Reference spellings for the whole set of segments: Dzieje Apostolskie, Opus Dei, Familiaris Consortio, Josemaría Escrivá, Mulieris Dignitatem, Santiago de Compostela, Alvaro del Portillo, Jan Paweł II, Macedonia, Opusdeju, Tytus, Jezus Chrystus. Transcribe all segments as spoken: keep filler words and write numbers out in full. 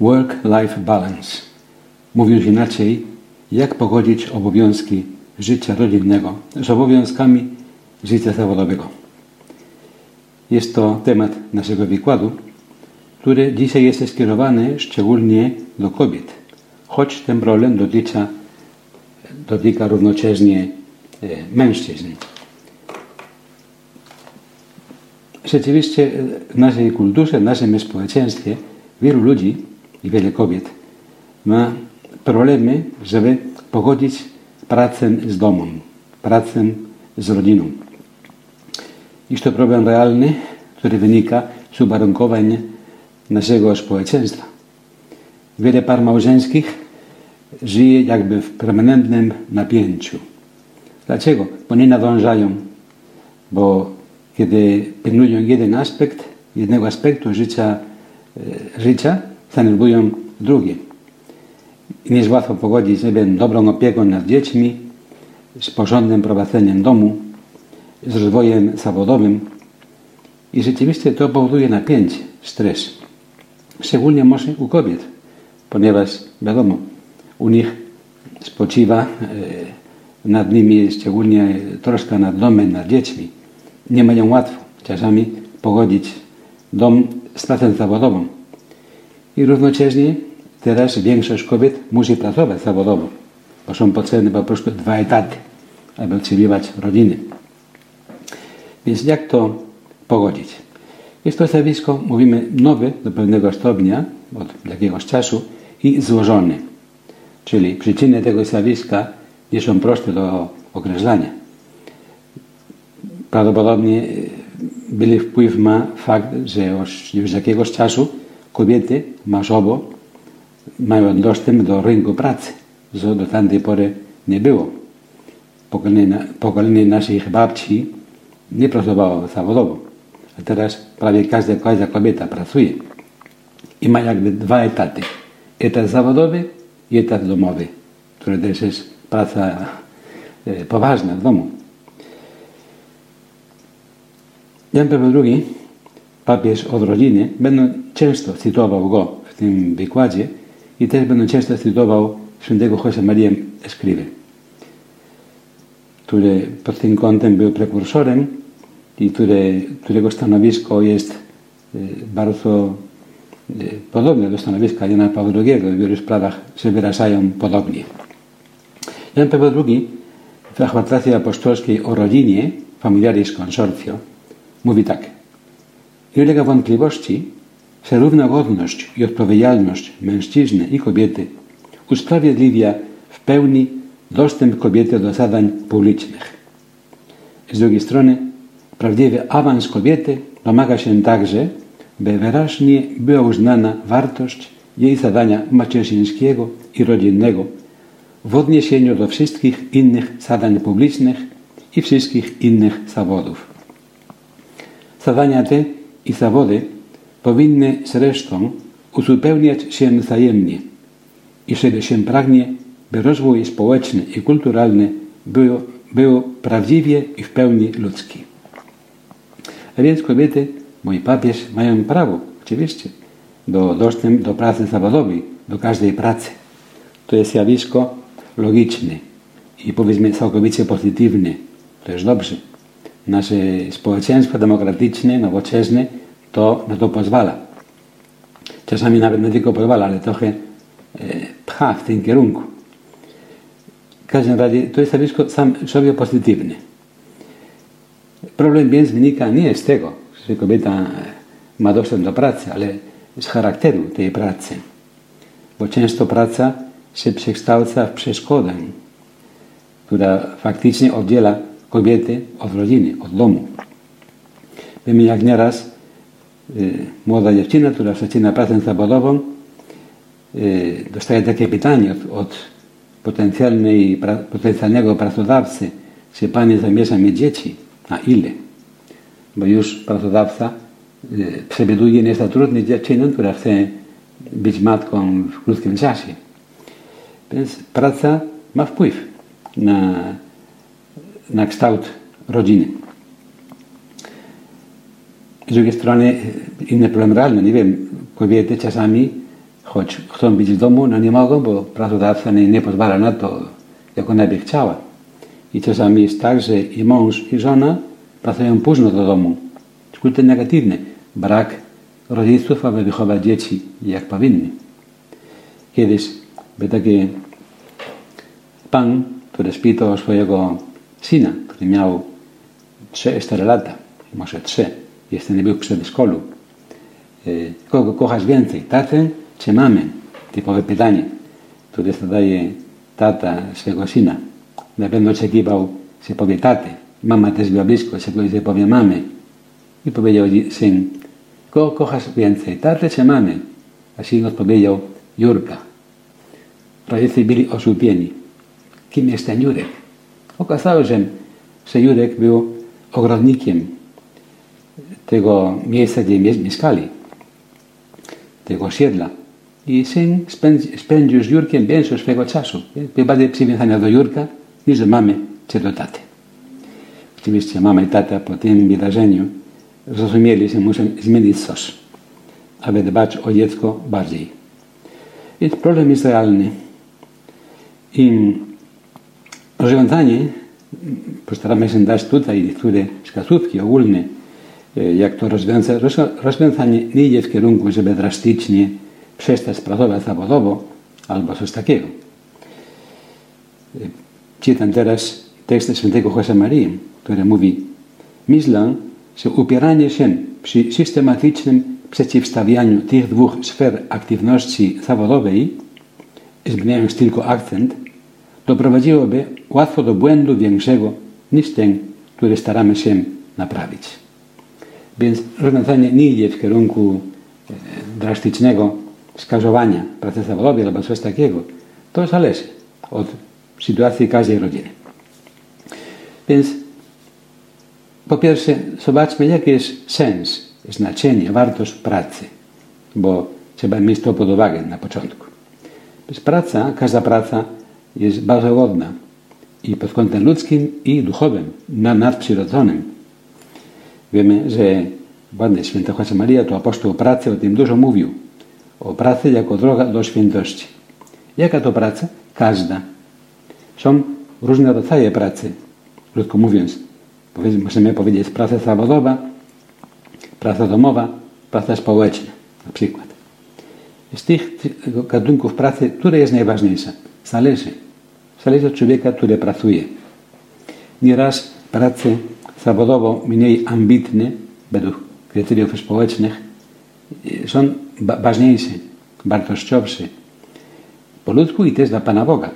work-life balance. Mówiąc inaczej, jak pogodzić obowiązki życia rodzinnego z obowiązkami życia zawodowego. Jest to temat naszego wykładu, który dzisiaj jest skierowany szczególnie do kobiet, choć ten problem dotyczy, dotyka równocześnie mężczyzn. Rzeczywiście w naszej kulturze, w naszym społeczeństwie wielu ludzi i wiele kobiet ma problemy, żeby pogodzić pracę z domem, pracę z rodziną. Jest to problem realny, który wynika z uwarunkowań naszego społeczeństwa. Wiele par małżeńskich żyje jakby w permanentnym napięciu. Dlaczego? Bo nie nadążają, bo kiedy pilnują jeden aspekt, jednego aspektu życia, życia zaniedbują drugi. Nie jest łatwo pogodzić sobie dobrą opiekę nad dziećmi z porządnym prowadzeniem domu, z rozwojem zawodowym i rzeczywiście to powoduje napięcie, stres. Szczególnie może u kobiet, ponieważ wiadomo, u nich spoczywa nad nimi szczególnie troska nad domem, nad dziećmi. Nie mają łatwo czasami pogodzić dom z pracą zawodową. I równocześnie teraz większość kobiet musi pracować zawodowo, bo są potrzebne po prostu dwa etaty, aby utrzymywać rodziny. Więc jak to pogodzić? Jest to zjawisko, mówimy, nowe do pewnego stopnia, od jakiegoś czasu i złożone. Czyli przyczyny tego zjawiska nie są proste do określania. Prawdopodobnie wiele wpływ ma fakt, że już z jakiegoś czasu kobiety masowo mają dostęp do rynku pracy, co do tamtej pory nie było. Pokolenie, pokolenie naszych babci nie pracowało zawodowo, a teraz prawie każda, każda kobieta pracuje i ma jakby dwa etaty. Etat zawodowy i etat domowy, który też jest praca poważna w domu. Jan Paweł drugi, papież od rodziny, będę często cytował go w tym wykładzie i też będę często cytował świętego Josemarię Escrivę, który pod tym kątem był prekursorem i który, którego stanowisko jest bardzo podobne do stanowiska Jana Pawła drugiego. W wielu sprawach się wyrażają podobnie. Jan Paweł drugi w Adhortacji Apostolskiej o rodzinie, Familiaris Consortio, mówi tak. Nie ulega wątpliwości, że równogodność i odpowiedzialność mężczyzny i kobiety usprawiedliwia w pełni dostęp kobiety do zadań publicznych. Z drugiej strony, prawdziwy awans kobiety domaga się także, by wyraźnie była uznana wartość jej zadania macierzyńskiego i rodzinnego w odniesieniu do wszystkich innych zadań publicznych i wszystkich innych zawodów. Zadania te i zawody powinny zresztą uzupełniać się wzajemnie i żeby się pragnie, by rozwój społeczny i kulturalny był, był prawdziwie i w pełni ludzki. A więc kobiety, mój papież, mają prawo, oczywiście, do dostępu do pracy zawodowej, do każdej pracy. To jest zjawisko logiczne i powiedzmy całkowicie pozytywne. To jest dobrze. Nasze społeczeństwo demokratyczne, nowoczesne to na to pozwala. Czasami nawet nie tylko pozwala, ale trochę pcha w tym kierunku. W każdym razie to jest zjawisko sam sobie pozytywne. Problem więc wynika nie z tego, że kobieta ma dostęp do pracy, ale z charakteru tej pracy. Bo często praca się przekształca w przeszkodę, która faktycznie oddziela kobiety od rodziny, od domu. Wiemy jak nieraz y, młoda dziewczyna, która zaczyna pracę zawodową, y, dostaje takie pytanie od, od potencjalnej, pra, potencjalnego pracodawcy, czy pani zamierza mieć dzieci, na ile? Bo już pracodawca y, przewiduje niezatrudnić dziewczynę, która chce być matką w krótkim czasie. Więc praca ma wpływ na na kształt rodziny. Z drugiej strony inny problem realny, nie wiem, kobiety czasami choć chcą być w domu, no nie mogą, bo pracodawca nie, nie pozwala na to, jak ona by chciała. I czasami jest tak, że i mąż, i żona pracują późno do domu. Skutki negatywne. Brak rodziców, aby wychować dzieci jak powinny. Kiedyś był taki pan, który spytał swojego syna, który miał cztery lata, może trzy, jeszcze nie był w przedszkolu. Kogo kochasz więcej, tatę czy mamę? Typowe pytanie, które zadaje tata swego syna. Na pewno oczekiwał, że powie tatę. Mama też była blisko, że powie mamy. I powiedział syn, kogo kochasz więcej, tatę czy mamy? A syn odpowiedział, Jurka. Rodzice byli osłupieni. Kim jest ten Jurek? Okazało się, że Jurek był ogrodnikiem tego miejsca, gdzie mieszkali, tego osiedla. I syn spędził z Jurkiem większość swego czasu. Był bardziej przywiązany do Jurka niż do mamy czy do taty. Oczywiście mama i tata po tym wydarzeniu zrozumieli, że muszą zmienić coś, aby dbać o dziecko bardziej. I problem jest realny. I rozwiązanie, postaramy się dać tutaj niektóre wskazówki ogólne, jak to rozwiązać. Rozwiązanie nie idzie w kierunku, żeby drastycznie przestać pracować zawodowo albo coś takiego. Czytam teraz tekst świętego Josemaryi, który mówi: myślę, że upieranie się przy systematycznym przeciwstawianiu tych dwóch sfer aktywności zawodowej, zmieniając tylko akcent, doprowadziłoby łatwo do błędu większego niż ten, który staramy się naprawić. Więc rozwiązanie nie idzie w kierunku drastycznego skażowania pracy zawodowej albo coś takiego. To zależy od sytuacji każdej rodziny. Więc po pierwsze zobaczmy, jaki jest sens, znaczenie, wartość pracy, bo trzeba mieć to pod uwagę na początku. Więc praca, każda praca jest bardzo godna i pod kątem ludzkim i duchowym, nadprzyrodzonym. Wiemy, że ładny święta Josemaría to apostoł pracy, o tym dużo mówił. O pracy jako droga do świętości. Jaka to praca? Każda. Są różne rodzaje pracy. Krótko mówiąc, możemy powiedzieć praca zawodowa, praca domowa, praca społeczna na przykład. Z tych gatunków pracy, która jest najważniejsza? Zależy. Zależy od człowieka, który pracuje. Nieraz prace zawodowo mniej ambitne, według kryteriów społecznych, są ważniejsze, wartościowsze po ludzku i też dla Pana Boga.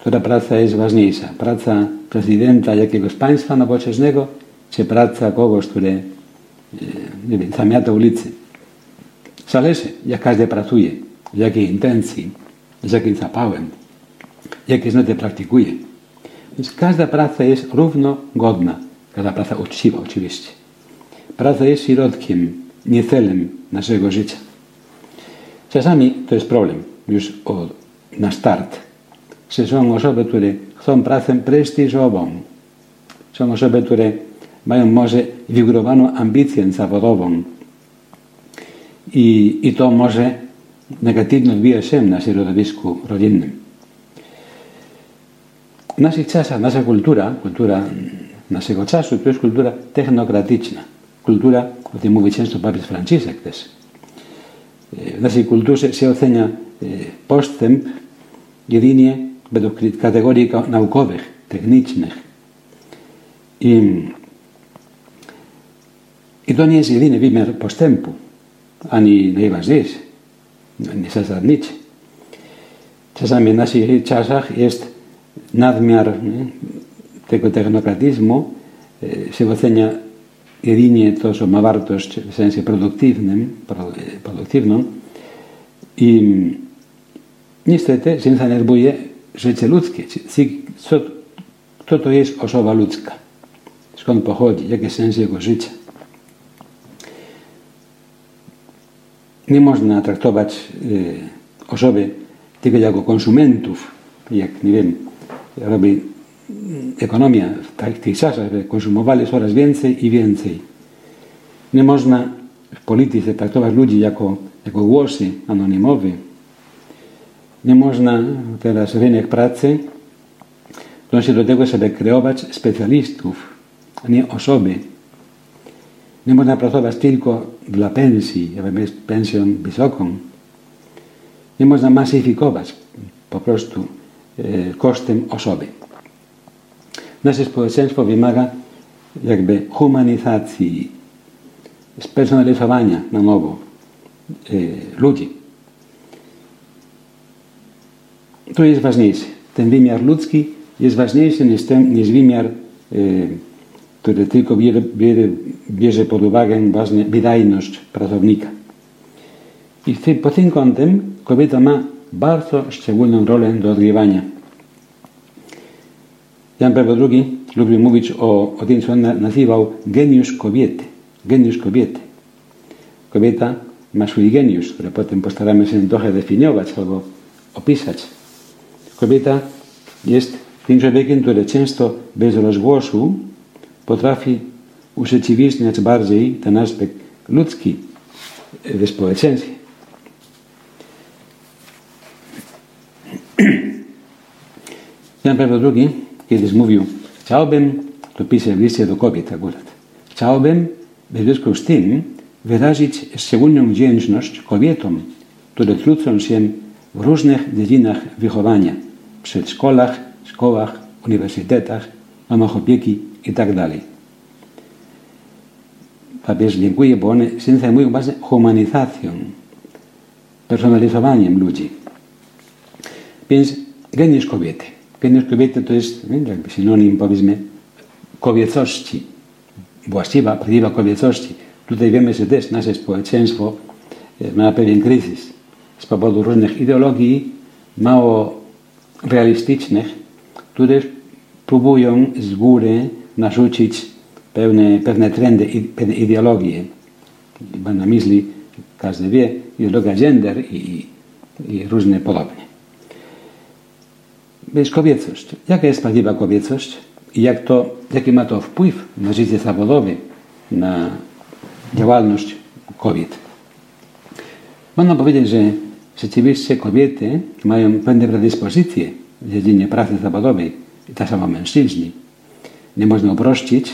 Która praca jest ważniejsza? Praca prezydenta jakiegoś państwa nowoczesnego, czy praca kogoś, który, nie wiem, zamiata ulicy? Zależy, jak każdy pracuje, w jakiej intencji, z jakim zapałem, jakie znaty praktykuje. Więc każda praca jest równogodna, każda praca uczciwa oczywiście. Praca jest środkiem, nie celem naszego życia. Czasami to jest problem, już od, na start, że są osoby, które chcą pracę prestiżową. Są osoby, które mają może inwigowaną ambicję zawodową i, i to może negatywnie odbija się na środowisku rodzinnym. W naszych czasach nasza kultura, kultura naszego czasu, to jest kultura technokratyczna. Kultura, o tym mówi często papież Franciszek też. W naszej kulturze się ocenia postęp jedynie według kategorii naukowych, technicznych. I, i to nie jest jedyny wymiar postępu, ani najważniejszy, nie zasadniczy. Czasami w naszych czasach jest nadmiar nie, tego technokratyzmu, się ocenia jedynie to, co ma wartość w sensie produktywnym, produktywną i niestety się zaniedbuje życie ludzkie, co, co to jest osoba ludzka, skąd pochodzi, jaki jest sens jego życia. Nie można traktować osoby tylko jako konsumentów, jak nie wiem, robi ekonomia w tych czasach, że konsumowali coraz więcej i więcej. Nie można w polityce traktować ludzi jako jako głosi anonimowi. Nie można teraz rynek pracy dążyć do tego, żeby kreować specjalistów, a nie osoby. Nie można pracować tylko dla pensji, aby mieć pensję wysoką. Nie można masyfikować po prostu kosztem osoby. Nasze społeczeństwo wymaga jakby humanizacji, spersonalizowania na nowo ludzi. To jest ważniejsze. Ten wymiar ludzki jest ważniejszy niż, ten, niż wymiar, który tylko bierze, bierze pod uwagę właśnie wydajność pracownika. I pod tym kątem kobieta ma bardzo szczególną rolę do odgrywania. Jan Paweł drugi lubił mówić o, o tym, co on nazywał geniusz kobiety. Geniusz kobiety. Kobieta ma swój geniusz, który potem postaramy się trochę definiować albo opisać. Kobieta jest tym człowiekiem, który często bez rozgłosu potrafi urzeczywistniać bardziej ten aspekt ludzki w społeczeństwie. Jan Paweł drugi kiedyś mówił: chciałbym, to pisze w liście do kobiet akurat, chciałbym w związku z tym wyrazić szczególną wdzięczność kobietom, które trudzą się w różnych dziedzinach wychowania, przedszkolach, szkołach, uniwersytetach, domach opieki itd. Papież dziękuję, bo one się zajmują właśnie humanizacją, personalizowaniem ludzi. Więc geniusz kobiety. Geniusz kobiety to jest jakby synonim, powiedzmy, kobiecości, właściwa, prawdziwa kobiecości. Tutaj wiemy, że też nasze społeczeństwo ma pewien kryzys z powodu różnych ideologii mało realistycznych, które próbują z góry narzucić pewne, pewne trendy, pewne ideologie. Mam na myśli, każdy wie, ideologia gender i, i różne podobne. Więc kobiecość. Jaka jest prawdziwa kobiecość i jak to, jaki ma to wpływ na życie zawodowe, na działalność kobiet? Można powiedzieć, że rzeczywiście kobiety mają pewne predyspozycje w dziedzinie pracy zawodowej i tak samo mężczyźni. Nie można uprościć,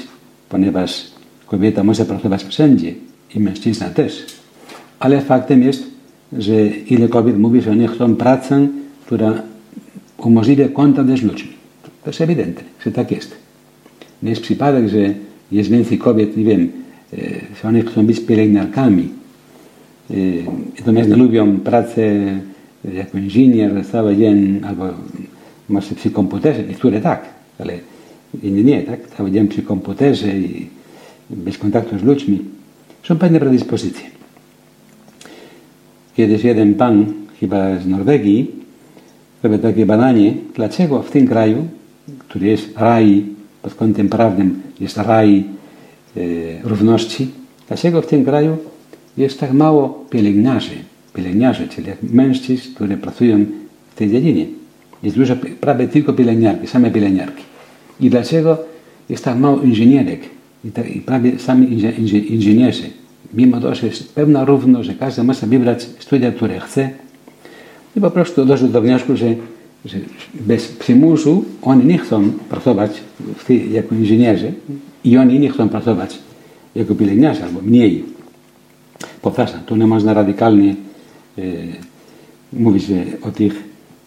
ponieważ kobieta może pracować wszędzie i mężczyzna też. Ale faktem jest, że ile kobiet mówi, że nie chcą pracę, która umożliwia kontakt z ludźmi. To jest ewidentne, że tak jest. Nie jest przypadek, że jest więcej kobiet, nie wiem, że one chcą być pielęgniarkami. Natomiast nie lubią pracy jako inżynier cały dzień, albo może przy komputerze, niektóre tak, ale inni nie, tak? Cały dzień przy komputerze i bez kontaktu z ludźmi. Są pewne predyspozycje. Kiedyś jeden pan, chyba z Norwegii, robił takie badanie, dlaczego w tym kraju, który jest raj, pod kątem prawnym jest raj e, równości, dlaczego w tym kraju jest tak mało pielęgniarzy, pielęgniarzy, czyli mężczyzn, którzy pracują w tej dziedzinie. Jest dużo, prawie tylko pielęgniarki, same pielęgniarki. I dlaczego jest tak mało inżynierek i, tak, i prawie sami inż, inż, inżynierzy. Mimo to, że jest pewna równość, że każdy może wybrać studia, które chce. I po prostu doszło do wniosku, że, że bez przymusu oni nie chcą pracować w tej, jako inżynierzy i oni nie chcą pracować jako pielęgniarze, albo mniej. Powtarzam, tu nie można radykalnie e, mówić o tych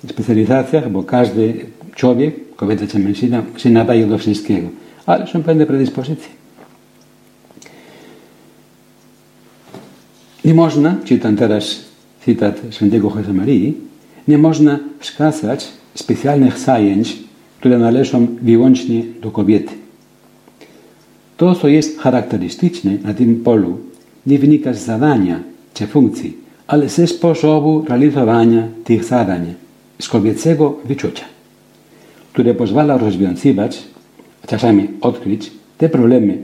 specjalizacjach, bo każdy człowiek, kobieta czy mężczyzna, się nadaje do wszystkiego. Ale są pewne predyspozycje. Nie można, czytam teraz cytat świętego Josemarii, nie można wskazać specjalnych zajęć, które należą wyłącznie do kobiety. To, co jest charakterystyczne na tym polu, nie wynika z zadania czy funkcji, ale ze sposobu realizowania tych zadań, z kobiecego wyczucia, które pozwala rozwiązywać, czasami odkryć, te problemy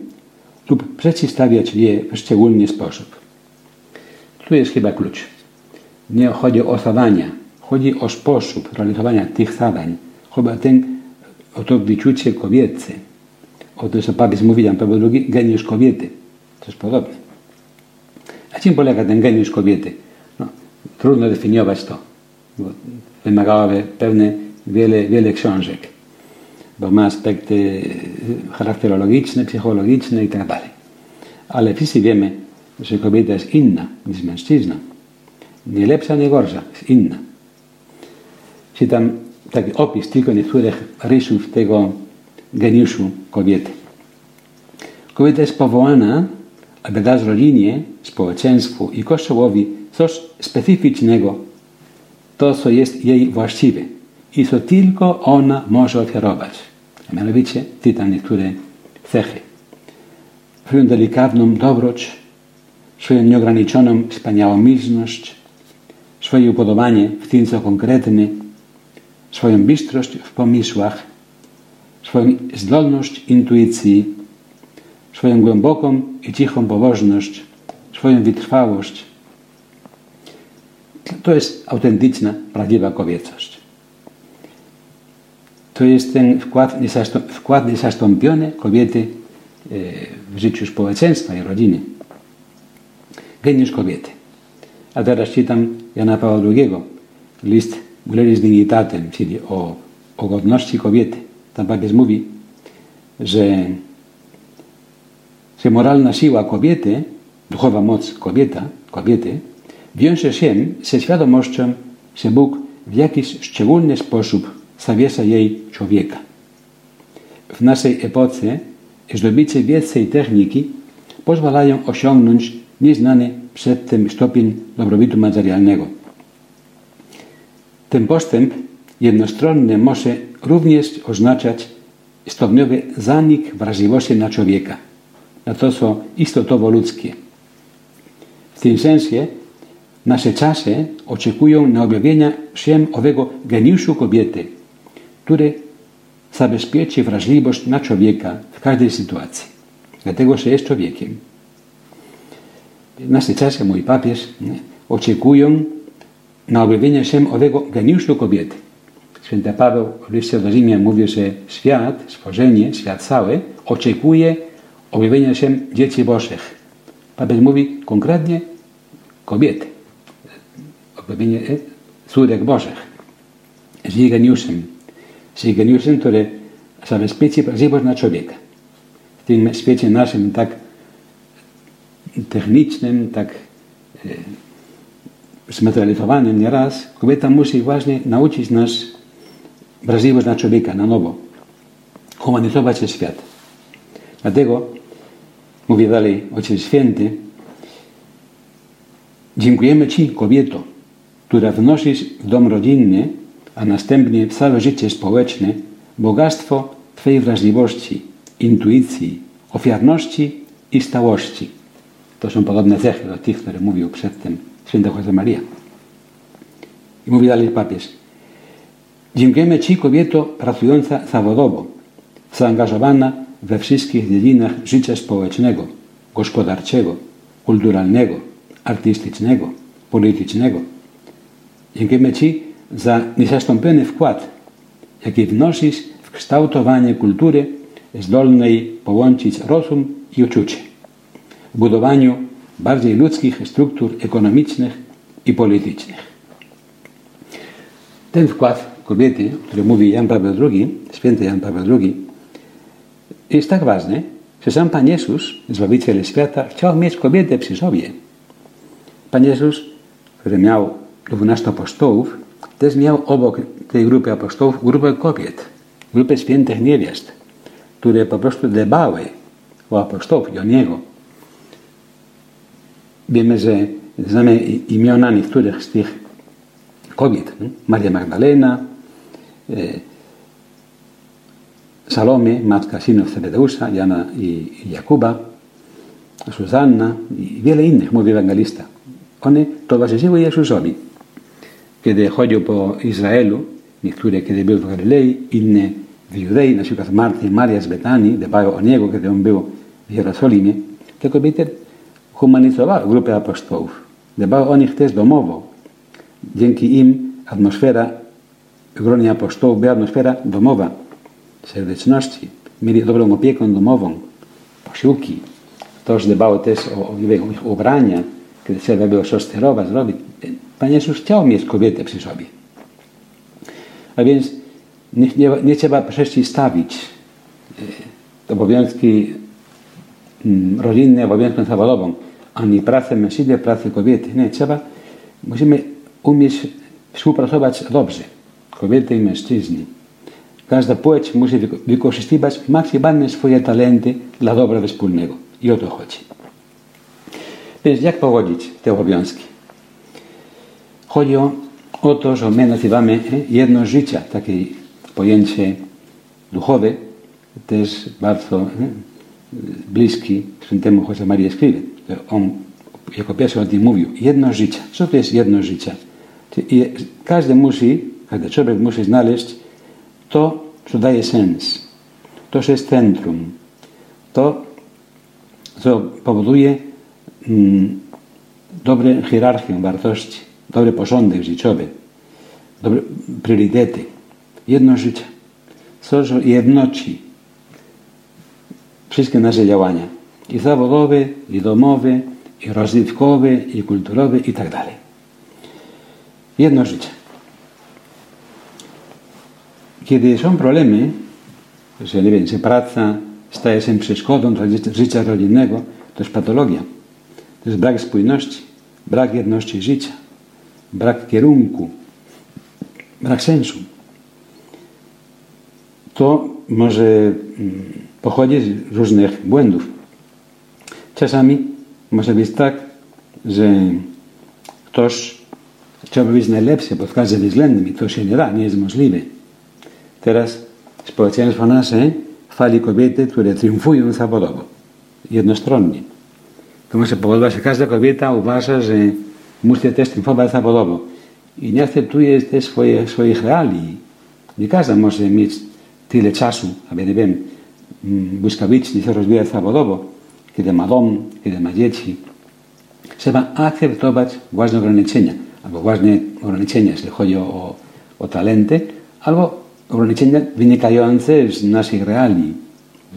lub przeciwstawiać je w szczególny sposób. Tu jest chyba klucz. Nie chodzi o zadania, chodzi o sposób realizowania tych zadań, chyba ten, o to wyczucie kobiece, o to, co papież mówi Jan Paweł drugi, geniusz kobiety, coś podobne. Na czym polega ten geniusz kobiety? trudno definiować to, bo wymagałoby pewne wiele, wiele książek, bo ma aspekty charakterologiczne, psychologiczne i tak dalej. Ale wszyscy wiemy, że kobieta jest inna niż mężczyzna. Nie lepsza, nie gorsza, jest inna. Czytam taki opis tylko niektórych rysów tego geniuszu kobiety. Kobieta jest powołana, aby dać rodzinie, społeczeństwu i Kościołowi coś specyficznego, to, co jest jej właściwe i co tylko ona może ofiarować. A mianowicie, czytam niektóre cechy. Swoją delikatną dobroć, swoją nieograniczoną wspaniałomyślność, swoje upodobanie w tym, co konkretne, swoją bystrość w pomysłach, swoją zdolność intuicji, swoją głęboką i cichą pobożność, swoją wytrwałość. To jest autentyczna, prawdziwa kobiecość. To jest ten wkład, wkład niezastąpiony kobiety w życiu społeczeństwa i rodziny. Geniusz kobiety. A teraz czytam Jana Pawła drugiego, list Mulieris Dignitatem, czyli o, o godności kobiety. Tam papież mówi, że, że moralna siła kobiety, duchowa moc kobieta, kobiety, wiąże się ze świadomością, że Bóg w jakiś szczególny sposób zawiesza jej człowieka. W naszej epoce zdobycie wiedzy i techniki pozwalają osiągnąć nieznany przedtem stopień dobrobytu materialnego. Ten postęp jednostronny może również oznaczać stopniowy zanik wrażliwości na człowieka, na to, co istotowo ludzkie. W tym sensie nasze czasy oczekują na objawienia się owego geniuszu kobiety, który zabezpieczy wrażliwość na człowieka w każdej sytuacji, dlatego że jest człowiekiem. W naszej czasie, mój papież, oczekują na objawienie się owego geniuszu kobiety. Święty Paweł w liście do Rzymian mówi, że świat, stworzenie, świat cały oczekuje objawienia się dzieci bożych. Papież mówi konkretnie kobiety, objawienie córek bożych, z jej geniuszem, z jej geniuszem, który zabezpieczy wrażliwość na człowieka. W tym świecie naszym tak technicznym, tak e, zmaterializowanym nieraz, kobieta musi właśnie nauczyć nas wrażliwość na człowieka, na nowo, humanizować się świat. Dlatego, mówi dalej Ojciec Święty, dziękujemy Ci, kobieto, która wnosisz w dom rodzinny, a następnie w całe życie społeczne, bogactwo Twojej wrażliwości, intuicji, ofiarności i stałości. To są podobne cechy do tych, które mówił przedtem święta Josemaría. I mówi dalej papież. Dziękujemy Ci, kobieto, pracująca zawodowo, zaangażowana we wszystkich dziedzinach życia społecznego, gospodarczego, kulturalnego, artystycznego, politycznego. Dziękujemy Ci za niezastąpiony wkład, jaki wnosisz w kształtowanie kultury zdolnej połączyć rozum i uczucie, w budowaniu bardziej ludzkich struktur ekonomicznych i politycznych. Ten wkład kobiety, o którym mówi Jan Paweł drugi, święty Jan Paweł drugi, jest tak ważny, że sam Pan Jezus, Zbawiciel świata, chciał mieć kobietę przy sobie. Pan Jezus, który miał dwunastu apostołów, też miał obok tej grupy apostołów grupę kobiet, grupę świętych niewiast, które po prostu dbały o apostołów i o Niego. Wiemy, że znamy imiona niektórych z tych kobiet. No? Maria Magdalena, e, Salome, matka synów Zebedeusza, Jana i, i Jakuba, Suzanna i wiele innych, mówi ewangelista. One towarzyszyły Jezusowi. Kiedy chodził po Izraelu, niektóre kiedy był w Galilei, inne w Judei, na przykład Marta i Maria z Betanii, dbały o Niego, kiedy On był w Jerozolimie, te kobiety humanizowały grupę apostołów. Dbały o nich też domowo. Dzięki im atmosfera w gronie apostołów była atmosfera domowa, serdeczności. Mieli dobrą opiekę domową, posiłki. To, że dbały też o, o ich ubrania, kiedy trzeba było szorsterować, robić. Pan Jezus chciał mieć kobietę przy sobie. A więc nie, nie, nie trzeba przeciwstawić obowiązki rodzinne obowiązkom zawodowym, ani pracę mężczyzny, pracę kobiety. Nie, trzeba, musimy umieć współpracować dobrze. Kobiety i mężczyźni. Każda płeć musi wykorzystywać maksymalnie swoje talenty dla dobra wspólnego. I o to chodzi. Więc jak pogodzić te obowiązki? Chodzi o, o to, że my nazywamy jedność życia, takie pojęcie duchowe, też bardzo nie, bliski świętemu Josemarii Escrivá. On jako pierwszy o tym mówił. Jedność życia. Co to jest jedność życia? I każdy musi, każdy człowiek musi znaleźć to, co daje sens. To, co jest centrum. To, co powoduje mm, dobrą hierarchię wartości, dobry porządek życiowy, dobre priorytety. Jedność życia. Co, co jednoczy wszystkie nasze działania. I zawodowe, i domowe, i rozrywkowe, i kulturowe, i tak dalej. Jedno życie. Kiedy są problemy, że, nie wiem, że praca staje się przeszkodą dla życia rodzinnego, to jest patologia. To jest brak spójności, brak jedności życia, brak kierunku, brak sensu. To może pochodzić z różnych błędów. Czasami może być tak, że ktoś chciałby być najlepszy pod każdym względem i to się nie da, nie jest możliwe. Teraz społeczeństwo nasze chwali kobiety, które triumfują zawodowo, jednostronnie. To może powodować, że każda kobieta uważa, że musi też triumfować zawodowo i nie akceptuje też swoje, swoich realii. Nie każda może mieć tyle czasu, aby, nie wiem, błyskawicznie się rozwijać zawodowo, kiedy ma dom, kiedy ma dzieci. Trzeba akceptować własne ograniczenia, albo własne ograniczenia, jeśli chodzi o, o talenty, albo ograniczenia wynikające z naszych reali,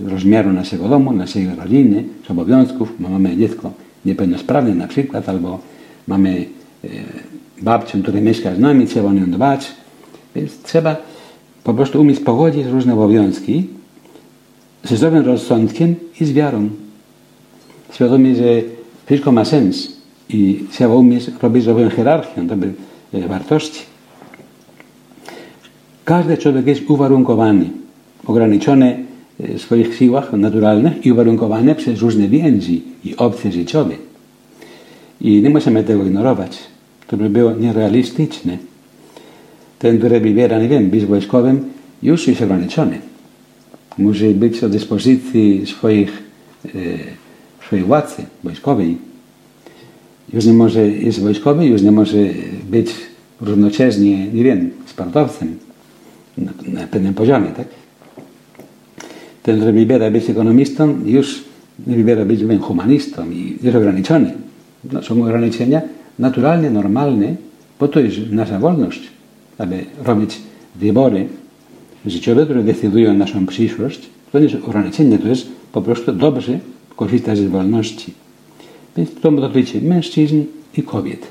z rozmiaru naszego domu, naszej rodziny, z obowiązków. Mamy dziecko niepełnosprawne na przykład, albo mamy e, babcię, która mieszka z nami, trzeba o nią dbać. Więc trzeba po prostu umieć pogodzić różne obowiązki ze zdrowym rozsądkiem i z wiarą. Świadomie, że wszystko ma sens i trzeba umieć robić dobrą hierarchię, dobre wartości. Każdy człowiek jest uwarunkowany, ograniczony w swoich siłach naturalnych i uwarunkowany przez różne więzi i opcje życiowe. I nie możemy tego ignorować. To by było nierealistyczne. Ten, który wybiera, nie wiem, być wojskowym, już jest ograniczony. Musi być do dyspozycji swoich e, swojej władzy wojskowej. Już nie może jest wojskowy, już nie może być równocześnie, nie wiem, sportowcem na, na pewnym poziomie, tak? Ten, który wybiera być ekonomistą, już nie wybiera być humanistą i jest ograniczony. No, są ograniczenia naturalne, normalne, bo to jest nasza wolność, aby robić wybory życiowe, które decydują naszą przyszłość. To nie jest ograniczenie, to jest po prostu dobrze korzystać z wolności. Więc to dotyczy mężczyzn i kobiet.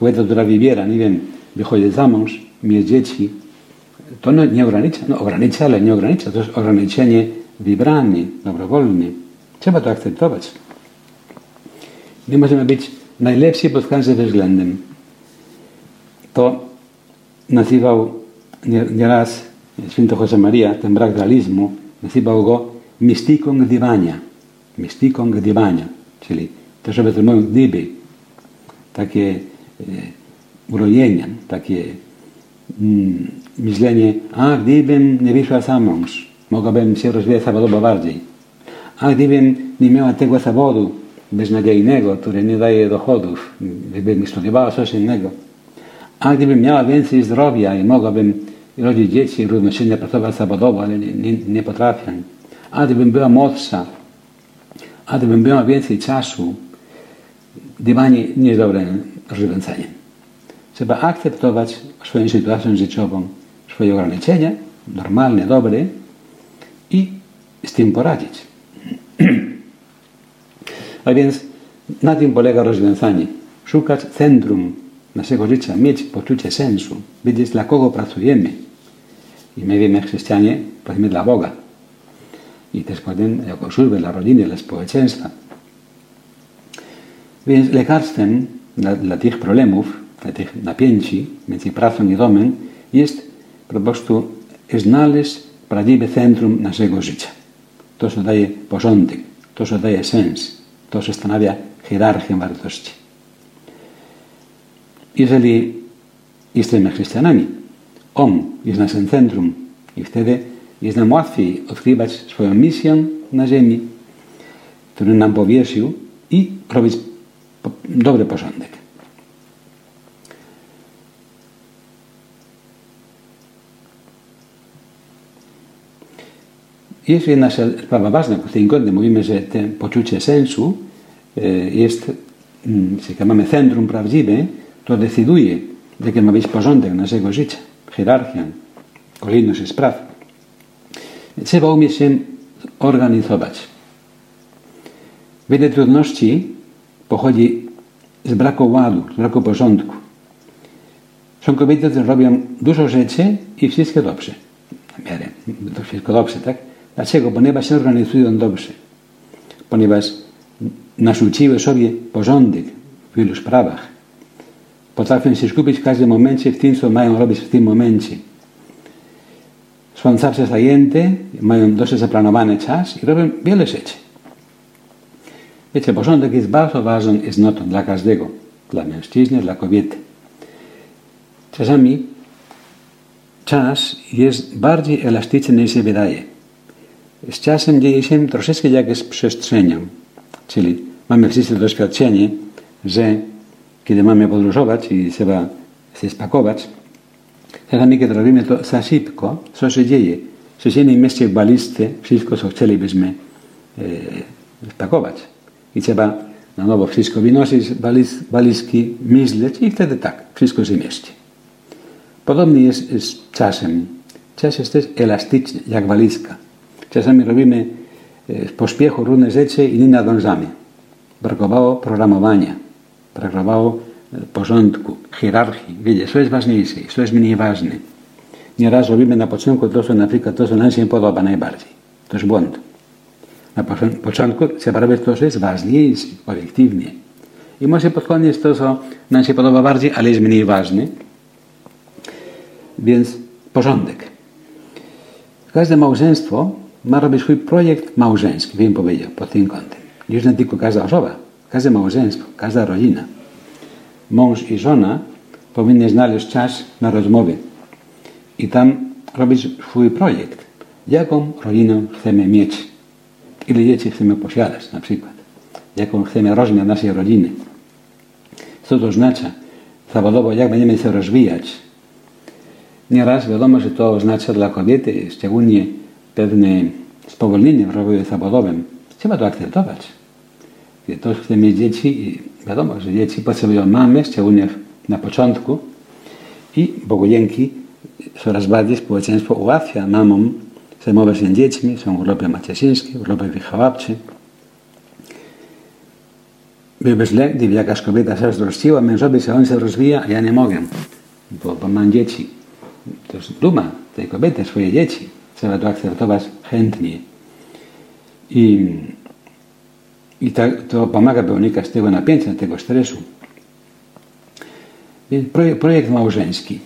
Kobieta, która wybiera, nie wiem, wychodzi za mąż, mieć dzieci, to nie ogranicza, no ogranicza, ale nie ogranicza. To jest ograniczenie wybrane, dobrowolne. Trzeba to akceptować. My możemy być najlepsi pod każdym względem. To nazywał nieraz święty Josemaría, ten brak realizmu, nazywał go mistyką gdybania. Mistyką gdybania, czyli to, że wytrzymują gdyby, takie e, urojenia, takie mm, myślenie, a gdybym nie wyszła za mąż, mogłabym się rozwijać zawodowo bardziej, a gdybym nie miała tego zawodu beznadziejnego, który nie daje dochodów, gdybym studiowała coś innego, a gdybym miała więcej zdrowia i mogłabym rodzić dzieci, równocześnie pracować zawodowo, ale nie, nie, nie potrafię, a gdybym była młodsza, a gdybym miała więcej czasu, gdybanie nie jest dobrym rozwiązaniem. Trzeba akceptować swoją sytuację życiową, swoje ograniczenia, normalne, dobre i z tym poradzić. A więc Na tym polega rozwiązanie. Szukać centrum naszego życia, mieć poczucie sensu, wiedzieć dla kogo pracujemy. I my wiemy, chrześcijanie, pracujemy dla Boga. I też potem jako służbę dla rodziny, dla społeczeństwa. Więc lekarstwem dla, dla tych problemów, dla tych napięci między pracą i domem jest po prostu znaleźć prawdziwe centrum naszego życia. To, co daje porządek, to, co daje sens, to, co stanawia hierarchię wartości. Jeżeli jesteśmy chrześcijanami, On jest naszym centrum i wtedy jest nam łatwiej odkrywać swoją misję na ziemi, którą nam powierzył i robić dobry porządek. Jest jedna sprawa ważna, o której godnie mówimy, że to poczucie sensu jest, jeśli mamy centrum prawdziwe, to decyduje, jaki ma być porządek naszego życia, hierarchia, kolejność spraw. Trzeba umieć się organizować. Wiele trudności pochodzi z braku ładu, z braku porządku. Są kobiety, które robią dużo rzeczy i wszystko dobrze. Na miarę, to wszystko dobrze, tak? Dlaczego? Ponieważ się organizują dobrze. Ponieważ narzuciły sobie porządek w wielu sprawach. Potrafią się skupić w każdym momencie w tym, co mają robić w tym momencie. Są zawsze zajęte, mają dobrze zaplanowany czas i robią wiele rzeczy. Wiecie, porządek jest bardzo ważną istotą dla każdego. Dla mężczyzny, dla kobiety. Czasami czas jest bardziej elastyczny niż się wydaje. Z czasem dzieje się troszeczkę jak z przestrzenią. Czyli mamy wszyscy doświadczenie, że kiedy mamy podróżować i trzeba się spakować, czasami, kiedy robimy to za szybko, co się dzieje? Codziennie mieści w walizce wszystko, co chcielibyśmy e, spakować. I trzeba na nowo wszystko wynosić z waliz, walizki, myśleć i wtedy tak, wszystko się mieści. Podobnie jest z czasem. Czas jest też elastyczny, jak walizka. Czasami robimy w pośpiechu różne rzeczy i nie nadążamy. Brakowało programowania, brakowało porządku, hierarchii. Wiecie, co jest ważniejsze, co jest mniej ważne. Nieraz robimy na początku to, co na przykład to, co nam się podoba najbardziej. To jest błąd. Na początku trzeba robić to, co jest ważniejsze, obiektywnie. I może pod koniec to, co nam się podoba bardziej, ale jest mniej ważne. Więc porządek. Każde małżeństwo ma robić swój projekt małżeński, bym powiedział, pod tym kątem. Już nie tylko każda osoba, każde małżeństwo, każda rodzina. Mąż i żona powinny znaleźć czas na rozmowy i tam robić swój projekt. Jaką rodzinę chcemy mieć? Ile dzieci chcemy posiadać na przykład? Jaką chcemy rozmiar naszej rodziny? Co to znaczy? Zawodowo jak będziemy się rozwijać? Nieraz wiadomo, że to oznacza dla kobiety szczególnie pewne spowolnienie w rozwoju zawodowym. Trzeba to akceptować. Kiedy ktoś chce mieć dzieci, i wiadomo, że dzieci potrzebują mamy, szczególnie na początku. I Bogu dzięki, coraz bardziej społeczeństwo ułatwia mamom zajmować się dziećmi. Są urlopy macierzyńskie, urlopy wychowawcze. Byłby źle, gdyby jakaś kobieta zazdrościła mężowi, że on się rozwija, a ja nie mogę, bo, bo mam dzieci. To jest duma tej kobiety, swoje dzieci. Trzeba to akceptować chętnie. I I tak to pomaga unikać tego napięcia, tego stresu. Więc projekt, projekt małżeński.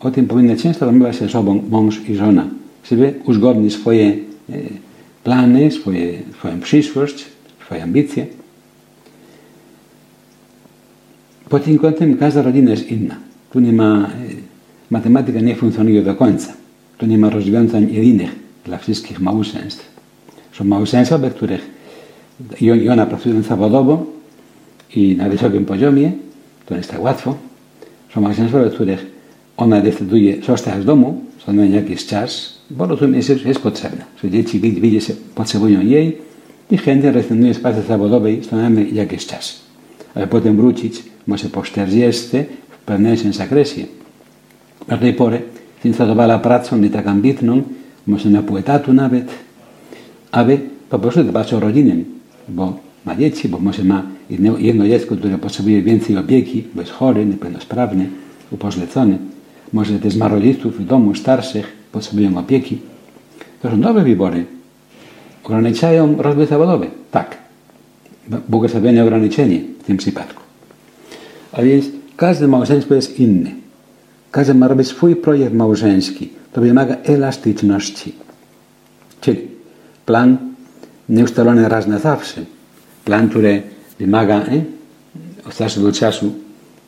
O tym powinny często rozmawiać ze sobą mąż i żona. Żeby uzgodnić swoje plany, swoje, swoją przyszłość, swoje ambicje. Pod tym kątem każda rodzina jest inna. Tu nie ma... Matematyka nie funkcjonuje do końca. Tu nie ma rozwiązań jedynych dla wszystkich małżeństw. Są małżeństwa, w których i ona pracują zawodowo i na wysokim poziomie, to nie jest tak łatwo. Są małżeństwa, w których ona decyduje zostać w domu, co na jakiś czas, bo rozumie, że jest potrzebna. Że dzieci widzi, że potrzebują jej i chętnie rezygnuje z pracy zawodowej, co na jakiś czas. Ale potem wrócić może po czterdziestu w pewnym zakresie. Do tej pory zadowala pracą nie tak ambitną, może na pół etatu nawet, aby po prostu dbać o rodzinę. Bo ma dzieci, bo może ma jedno, jedno dziecko, które potrzebuje więcej opieki, bo jest chory, niepełnosprawny, upośledzony. Może też ma rodziców w domu, starszych, potrzebują opieki. To są nowe wybory. Ograniczają rozwój zawodowy. Tak. Błogosławione ograniczenie w tym przypadku. A więc każde małżeństwo jest inne. Każdy ma robić swój projekt małżeński. To wymaga elastyczności. Czyli plan nieustalony raz na zawsze. Plan, który wymaga nie? od czasu do czasu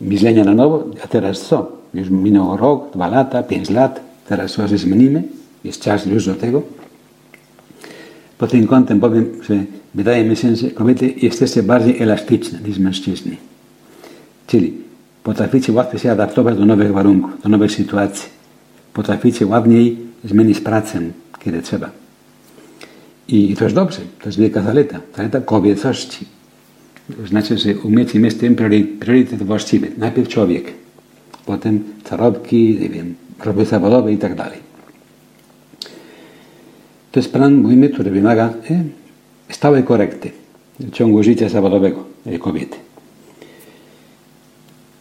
myślenia na nowo. A teraz co? Już minął rok, dwa lata, pięć lat. Teraz coś zmienimy. Jest czas już do tego. Pod tym kątem powiem, że wydaje mi się, że kobiety jesteście bardziej elastyczne niż mężczyźni. Czyli potraficie łatwiej się adaptować do nowych warunków, do nowej sytuacji. Potraficie ładniej zmienić pracę, kiedy trzeba. I to jest dobrze, to jest wielka zaleta, zaleta kobiecości. To znaczy, że umiecie mieć ten priorytet właściwy. Najpierw człowiek, potem zarobki, nie wiem, roboty zawodowe i tak dalej. To jest plan, mówimy, który wymaga stałej korekty w ciągu życia zawodowego kobiety.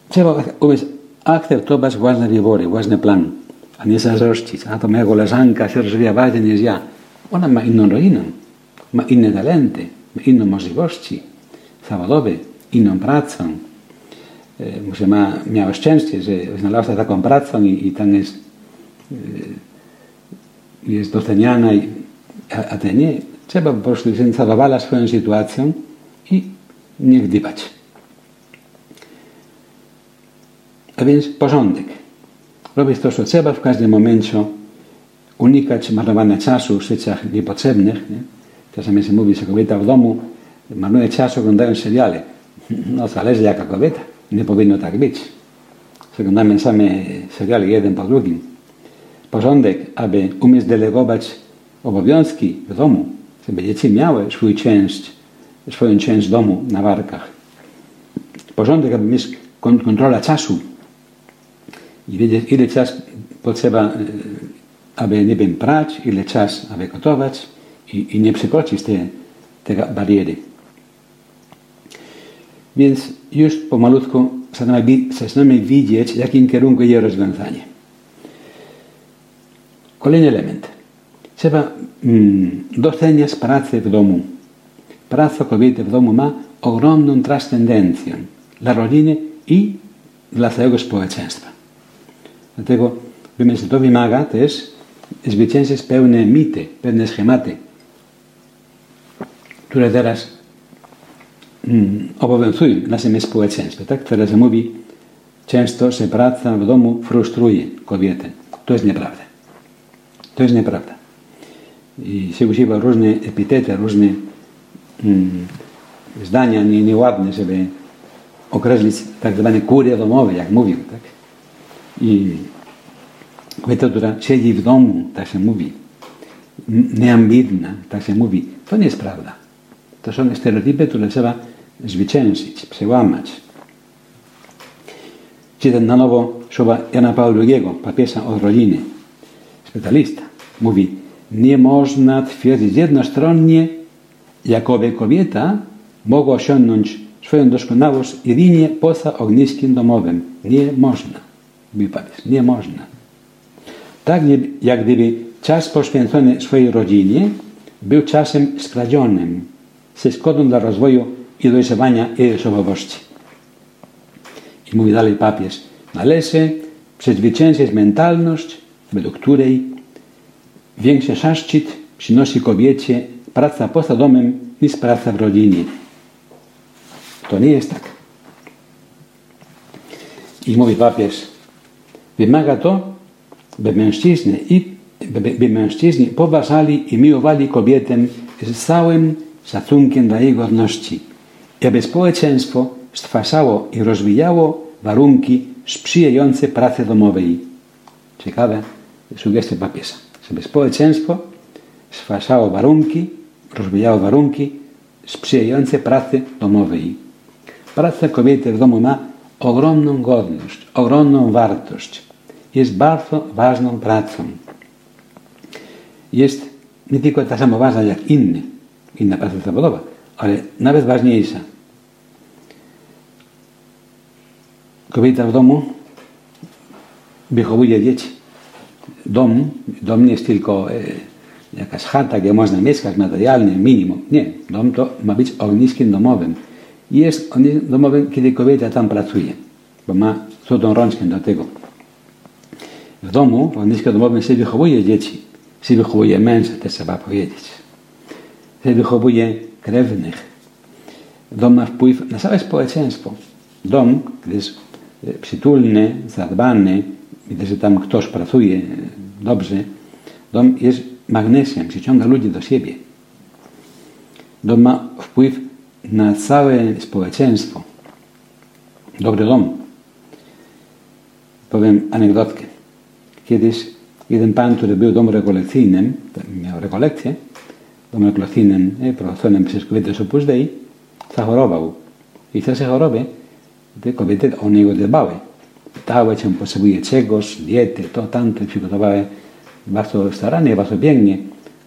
Trzeba umieć akceptować własne wybory, własny plan, a nie zazdrościć. A to moja koleżanka się rozwija bardziej niż ja. Ona ma inną rodzinę, ma inne talenty, ma inne możliwości zawodowe, inną pracę. Może ma, miała szczęście, że znalazła taką pracę i, i tam jest, jest doceniana, a, a te nie. Trzeba po prostu się zadowalać swoją sytuacją i nie gdybać. A więc porządek. Robić to, co trzeba w każdym momencie. Unikać marnowania czasu w rzeczach niepotrzebnych. Nie? Czasami się mówi, że kobieta w domu marnuje czas, oglądając seriale. No zależy jaka kobieta. Nie powinno tak być. Oglądamy same seriale jeden po drugim. Porządek, aby umieć delegować obowiązki w domu, żeby dzieci miały swój część, swoją część domu na barkach. Porządek, aby mieć kontrola czasu i wiedzieć, ile czasu potrzeba, aby, nie wiem, prać, ile czasu, aby gotować i, i nie przekroczyć te, te bariery. Więc już pomalutko zaczynamy widzieć, w jakim kierunku idzie rozwiązanie. Kolejny element. Trzeba mm, doceniać pracę w domu. Praca kobiety w domu ma ogromną transcendencję dla rodziny i dla całego społeczeństwa. Dlatego wiemy, że to wymaga też zwyciężyć pewne mity, pewne schematy, które teraz mm, obowiązują w naszym społeczeństwie. Tak? Teraz mówi często, że praca w domu frustruje kobietę. To jest nieprawda. To jest nieprawda. I się używa różne epitety, różne mm, zdania nie, nieładne, żeby określić tak zwane kurie domowe, jak mówią, tak? I kobieta, która siedzi w domu, tak się mówi, nieambitna, tak się mówi, to nie jest prawda. To są stereotypy, które trzeba zwyciężyć, przełamać. Czytam na nowo słowa Jana Pawła drugiego, papieża od rodziny, specjalista. Mówi, nie można twierdzić jednostronnie, jakoby kobieta mogła osiągnąć swoją doskonałość jedynie poza ogniskiem domowym. Nie można. Mówi papież, nie można. Tak jak gdyby czas poświęcony swojej rodzinie był czasem skradzionym, ze szkodą dla rozwoju i dojrzewania jej osobowości. I mówi dalej papież, należy przezwyciężyć mentalność, według której większy zaszczyt przynosi kobiecie praca poza domem niż praca w rodzinie. To nie jest tak. I mówi papież, wymaga to, by mężczyźni, i, by, by mężczyźni poważali i miłowali kobietę z całym szacunkiem dla jej godności, i aby społeczeństwo stwarzało i rozwijało warunki sprzyjające pracy domowej. Ciekawe sugestie papieża. Żeby społeczeństwo stwarzało warunki, rozwijało warunki sprzyjające pracy domowej. Praca kobiety w domu ma ogromną godność, ogromną wartość. Jest bardzo ważną pracą. Jest nie tylko ta sama ważna jak inny, inna praca zawodowa, ale nawet ważniejsza. Kobieta w domu wychowuje dzieci. Dom, dom nie jest tylko e, jakaś chata, gdzie można mieszkać materialnie, minimum. Nie, dom to ma być ogniskiem domowym. I jest ogniskiem domowym, kiedy kobieta tam pracuje, bo ma złotą rączkę do tego. W domu, w ognisku domowym się wychowuje dzieci, się wychowuje męża, też trzeba powiedzieć. Się wychowuje krewnych. Dom ma wpływ na całe społeczeństwo. Dom, który jest przytulny, zadbany, widać, że tam ktoś pracuje dobrze, dom jest magnesem, przyciąga ludzi do siebie. Dom ma wpływ na całe społeczeństwo. Dobry dom. Powiem anegdotkę. Kiedyś jeden pan, który był w domu rekolekcyjnym, miał rekolekcję, w domu rekolekcyjnym prowadzonym przez kobiety z Opusdeju, zachorował. I w tej chorobie te kobiety o niego dbały. Pytały, czy on potrzebuje czegoś, diety, to, tamto, przygotowały bardzo starannie, bardzo pięknie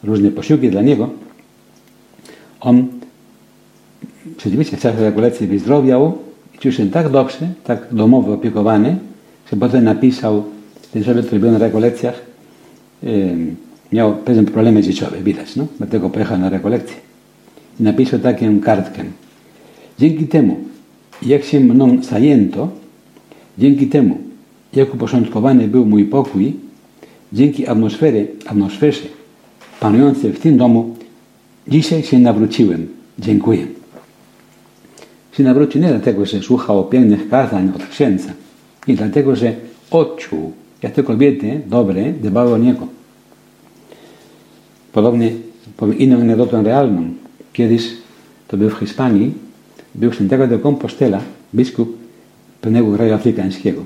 różne posiłki dla niego. On rzeczywiście w czasie rekolekcji wyzdrowiał i czuł się tak dobrze, tak domowo opiekowany, że potem napisał ten sobie który był na rekolekcjach, miał pewne problemy życiowe, widać, no? Dlatego pojechał na rekolekcję. I napisał taką kartkę. Dzięki temu, jak się mną zajęto, dzięki temu, jak uporządkowany był mój pokój, dzięki atmosferze, atmosferze panującej w tym domu, dzisiaj się nawróciłem. Dziękuję. Się nawrócił nie dlatego, że słuchał pięknych kazań od księdza, nie dlatego, że odczuł, jak te kobiety dobre dbały o niego. Podobnie powiem inną anegdotę realną. Kiedyś, to był w Hiszpanii, był Santiago de Compostela, biskup pewnego kraju afrykańskiego.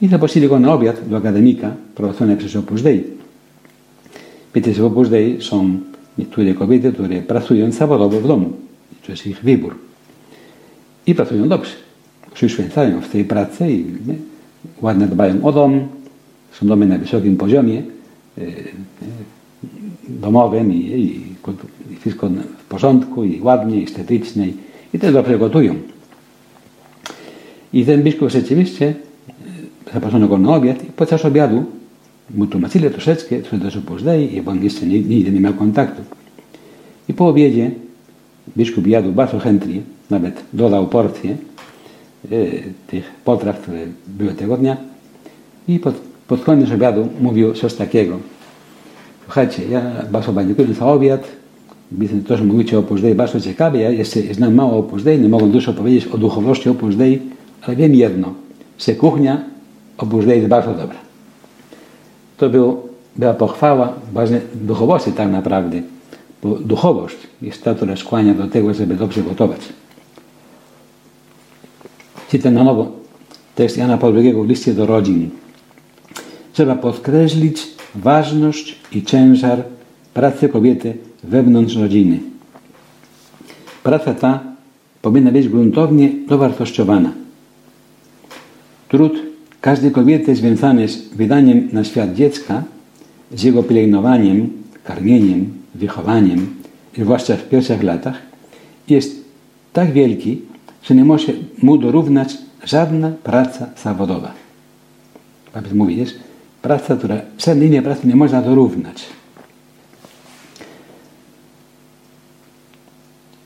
I zaprosili go na obiad do akademika prowadzonego przez Opus Dei. Wiecie, że w Opus Dei są niektóre kobiety, które pracują zawodowo w domu. I to jest ich wybór. I pracują dobrze. Uświęcają w tej pracy i nie, ładnie dbają o dom. Są domy na wysokim poziomie e, e, domowym i, i, i wszystko w porządku, i ładnie, i estetycznie. I, i też dobrze gotują. I ten biskup rzeczywiście zaproszono go na obiad i podczas obiadu mu tłumaczyli troszeczkę, co do Opus Dei, i on jeszcze nigdy nie miał kontaktu. I po obiedzie biskup jadł bardzo chętnie, nawet dodał porcję e, tych potraw, które były tego dnia. I pod, pod koniec obiadu mówił coś takiego. Słuchajcie, ja bardzo dziękuję za obiad. Widzę to, że mówicie o Opus Dei, bardzo ciekawie. Ja jeszcze znam mało Opus Dei, nie mogę dużo powiedzieć o duchowości Opus Dei, ale wiem jedno, że kuchnia Opus Dei jest bardzo dobra. To był, była pochwała właśnie duchowości tak naprawdę, bo duchowość jest ta, która skłania do tego, żeby dobrze gotować. Czytam na nowo tekst Jana Pawła drugiego w liście do rodzin. Trzeba podkreślić ważność i ciężar pracy kobiety wewnątrz rodziny. Praca ta powinna być gruntownie dowartościowana. Trud każdej kobiety związany z wydaniem na świat dziecka, z jego pielęgnowaniem, karmieniem, wychowaniem, zwłaszcza w pierwszych latach, jest tak wielki, że nie może mu dorównać żadna praca zawodowa. Papież mówi, jest praca, która żadnej innej pracy nie można dorównać.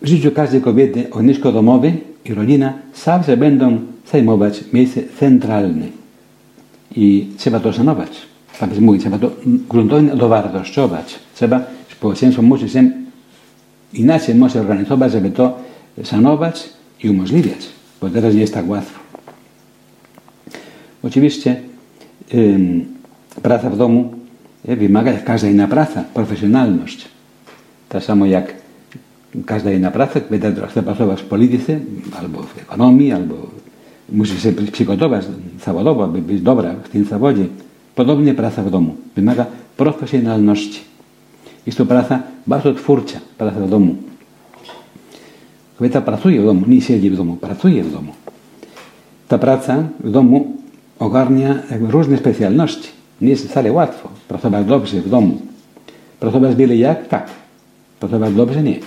W życiu każdej kobiety ognisko domowe i rodzina zawsze będą zajmować miejsce centralne. I trzeba to szanować. Papież mówi, trzeba to gruntownie dowartościować. Trzeba, społeczeństwo musi się inaczej może organizować, żeby to szanować i umożliwiać. Bo teraz nie jest tak łatwo. Oczywiście ym, praca w domu wymaga jak każda inna praca, profesjonalność. Tak samo jak każda inna praca, kobieta chce pracować w polityce, albo w ekonomii, albo musi się przygotować zawodowo, aby być dobra w tym zawodzie. Podobnie praca w domu wymaga profesjonalności. Jest to praca bardzo twórcza, praca w domu. Kobieta pracuje w domu, nie siedzi w domu, pracuje w domu. Ta praca w domu ogarnia różne specjalności. Nie jest wcale łatwo pracować dobrze w domu. Pracować byle jak? Tak. Pracować dobrze? Nie.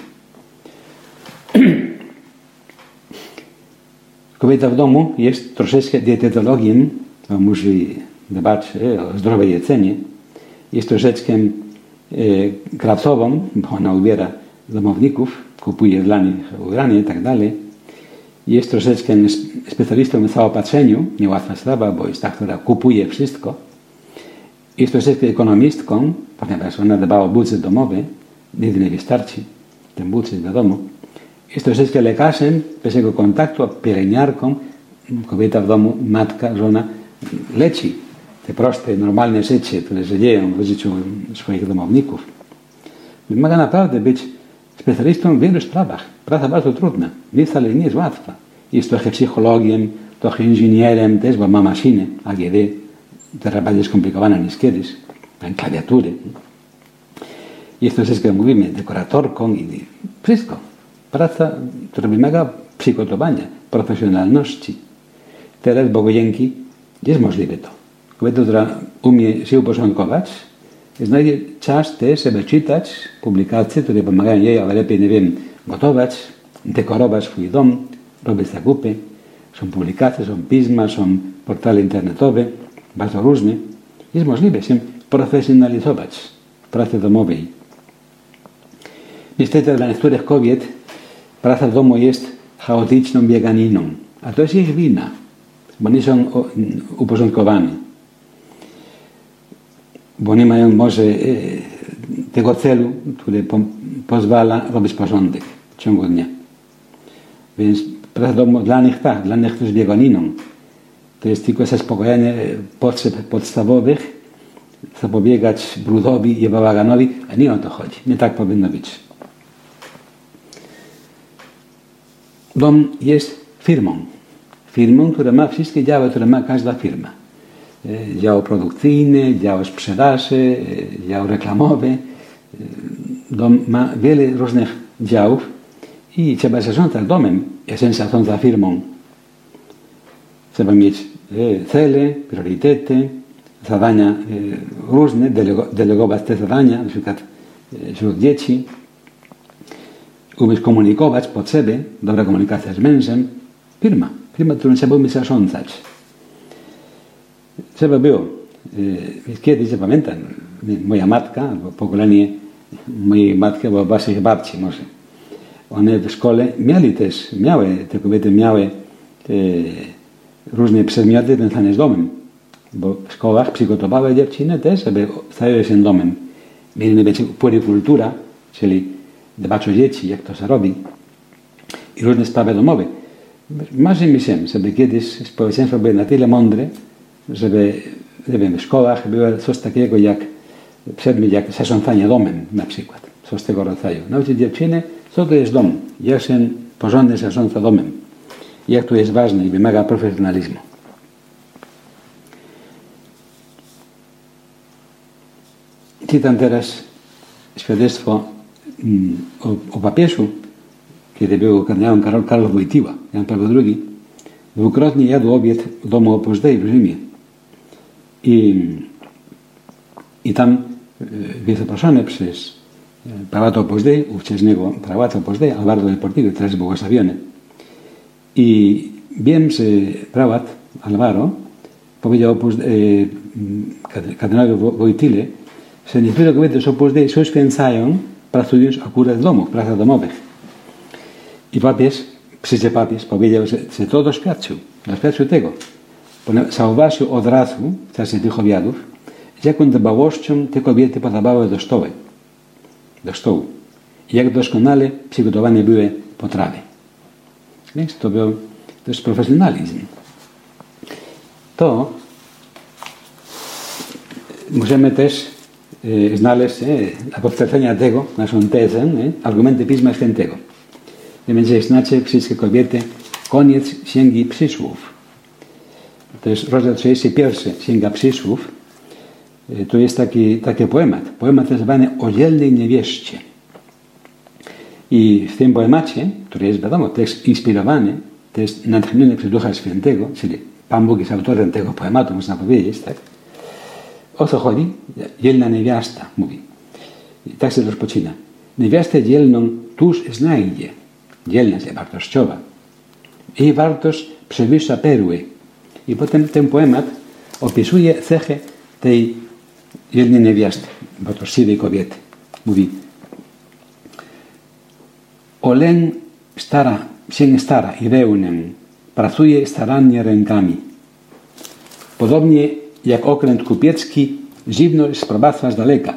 kobieta w domu jest troszeczkę dietetologiem, to musi dbać o zdrowe jedzenie, jest troszeczkę krawcową, bo ona ubiera domowników, kupuje dla nich ubranie i tak dalej. Jest troszeczkę specjalistą w zaopatrzeniu, niełatwa sprawa, bo jest ta, która kupuje wszystko. Jest troszeczkę ekonomistką, ponieważ ona dba o budżet domowy, nigdy nie wystarczy ten budżet do domu. Jest troszeczkę lekarzem, bez jego kontaktu, pielęgniarką. Kobieta w domu, matka, żona leczy te proste, normalne rzeczy, które się dzieją w życiu swoich domowników. Wymaga naprawdę być specjalistą w wielu sprawach. Praca bardzo trudna, nie wcale nie jest łatwa. Jest trochę psychologiem, trochę inżynierem też, bo ma maszyny A G D, teraz bardziej skomplikowana niż kiedyś, ma klawiatury. Jest troszeczkę, mówimy, dekoratorką i wszystko. Praca, która wymaga przygotowania, profesjonalności. Teraz, Bogu dzięki, jest możliwe to. Kobieta, która umie się uporządkować, znajdzie czas też, żeby czytać publikacje, które pomagają jej, ale lepiej, nie wiem, gotować, dekorować swój dom, robić zakupy. Są publikacje, są pisma, są portale internetowe, bardzo różne. Jest możliwe się profesjonalizować w pracy domowej. Niestety dla niektórych kobiet praca w domu jest chaotyczną bieganiną, a to jest ich wina, bo nie są uporządkowani. Bo nie mają może tego celu, który pozwala robić porządek w ciągu dnia. Więc praca w domu dla nich tak, dla nich to jest bieganiną. To jest tylko zaspokojenie potrzeb podstawowych, zapobiegać brudowi i bałaganowi, a nie o to chodzi. Nie tak powinno być. Dom jest firmą. Firmą, która ma wszystkie działy, które ma każda firma. Dział produkcyjny, dział sprzedaży, dział reklamowy. Dom ma wiele różnych działów i trzeba zarządzać domem, jeżeli zarządza firmą. Trzeba mieć cele, priorytety, zadania różne, delegować te zadania, na przykład wśród dzieci. Umieć komunikować potrzeby, dobra komunikacja z mężem. Firma, firma, którą trzeba umieć zarządzać. Trzeba było, kiedyś, ja pamiętam, moja matka, albo pokolenie mojej matki, albo waszych babci może, one w szkole miały też, miały, te kobiety miały te różne przedmioty związane z domem, bo w szkołach przygotowały dziewczyny też, żeby stały się domem. Mieli być polikultura, czyli dbać o dzieci, jak to się robi, i różne sprawy domowe. Marzy mi się, żeby kiedyś społeczeństwo było na tyle mądre, żeby, nie wiem, w szkołach było coś takiego jak przedmiot, jak zarządzanie domem na przykład, coś tego rodzaju. Nauczyć dziewczynę, co to jest dom, jak się porządnie zarządza domem, jak to jest ważne i wymaga profesjonalizmu. Czytam teraz świadectwo O, o papieżu, kiedy był kardynałem Karol Wojtyła, Jan Paweł drugi, dwukrotnie jadł obiad w domu Opusdeju w Rzymie. I, i tam był zaproszony przez prałata Opusdeju, ówczesnego prałata Opusdeju, Alvaro del Portillo, teraz błogosławiony. I wiem, że prałat Alvaro powiedział kardynałowi Wojtyle, że niektóre kobiety z Opusdeju się święcają, pracując akurat w domu, w pracach domowych. I papież, przyjdzie papież, powiedział, że, że to doświadczył, doświadczył tego. Zauważył od razu, w czasie tych obiadów, z jaką dbałością te kobiety podawały do stołu. Do stołu. I jak doskonale przygotowane były potrawy. Więc to był też profesjonalizm. To możemy też znaleźć dla potwierdzenia tego, naszą tezę, nie? argumenty Pisma Świętego. Mianowicie znaczy wszystkie kobiety koniec Księgi Przysłów. To jest rozdział trzydziesty pierwszy Księga Przysłów. To jest taki, taki poemat. Poemat nazywany o dzielnej niewieście. I w tym poemacie, który jest, wiadomo, tekst inspirowany, to jest natchniony przez Ducha Świętego, czyli Pan Bóg jest autorem tego poematu, można powiedzieć, tak? O co chodzi? Dzielna niewiasta, mówi. I tak się rozpoczyna. Niewiastę dzielną tuż znajdzie. Dzielna jest wartościowa. jej wartość przewyższa perły. I potem ten poemat opisuje cechy tej jednej niewiasty, wartościowej kobiety. Mówi: Olen stara, się stara i rełnem, pracuje starannie rękami. Podobnie jak okręt kupiecki, żywność sprowadza z daleka,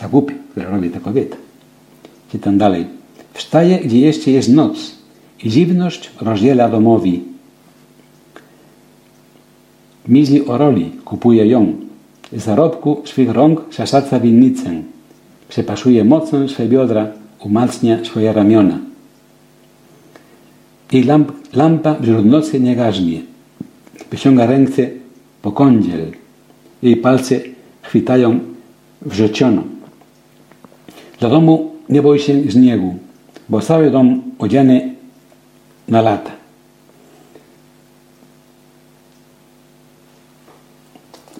zakupy, które robi ta kobieta. Czytam dalej. Wstaje, gdzie jeszcze jest noc i żywność rozdziela domowi. Myśli o roli, kupuje ją. Z zarobku swych rąk zasadza winnicę. Przepasuje mocą swe biodra, umacnia swoje ramiona. I lamp, lampa wśród nocy nie gaźnie. Wyciąga ręce po kądziel. Jej palce chwytają w rzeciono. Do domu nie boi się śniegu, bo cały dom odziany na lata.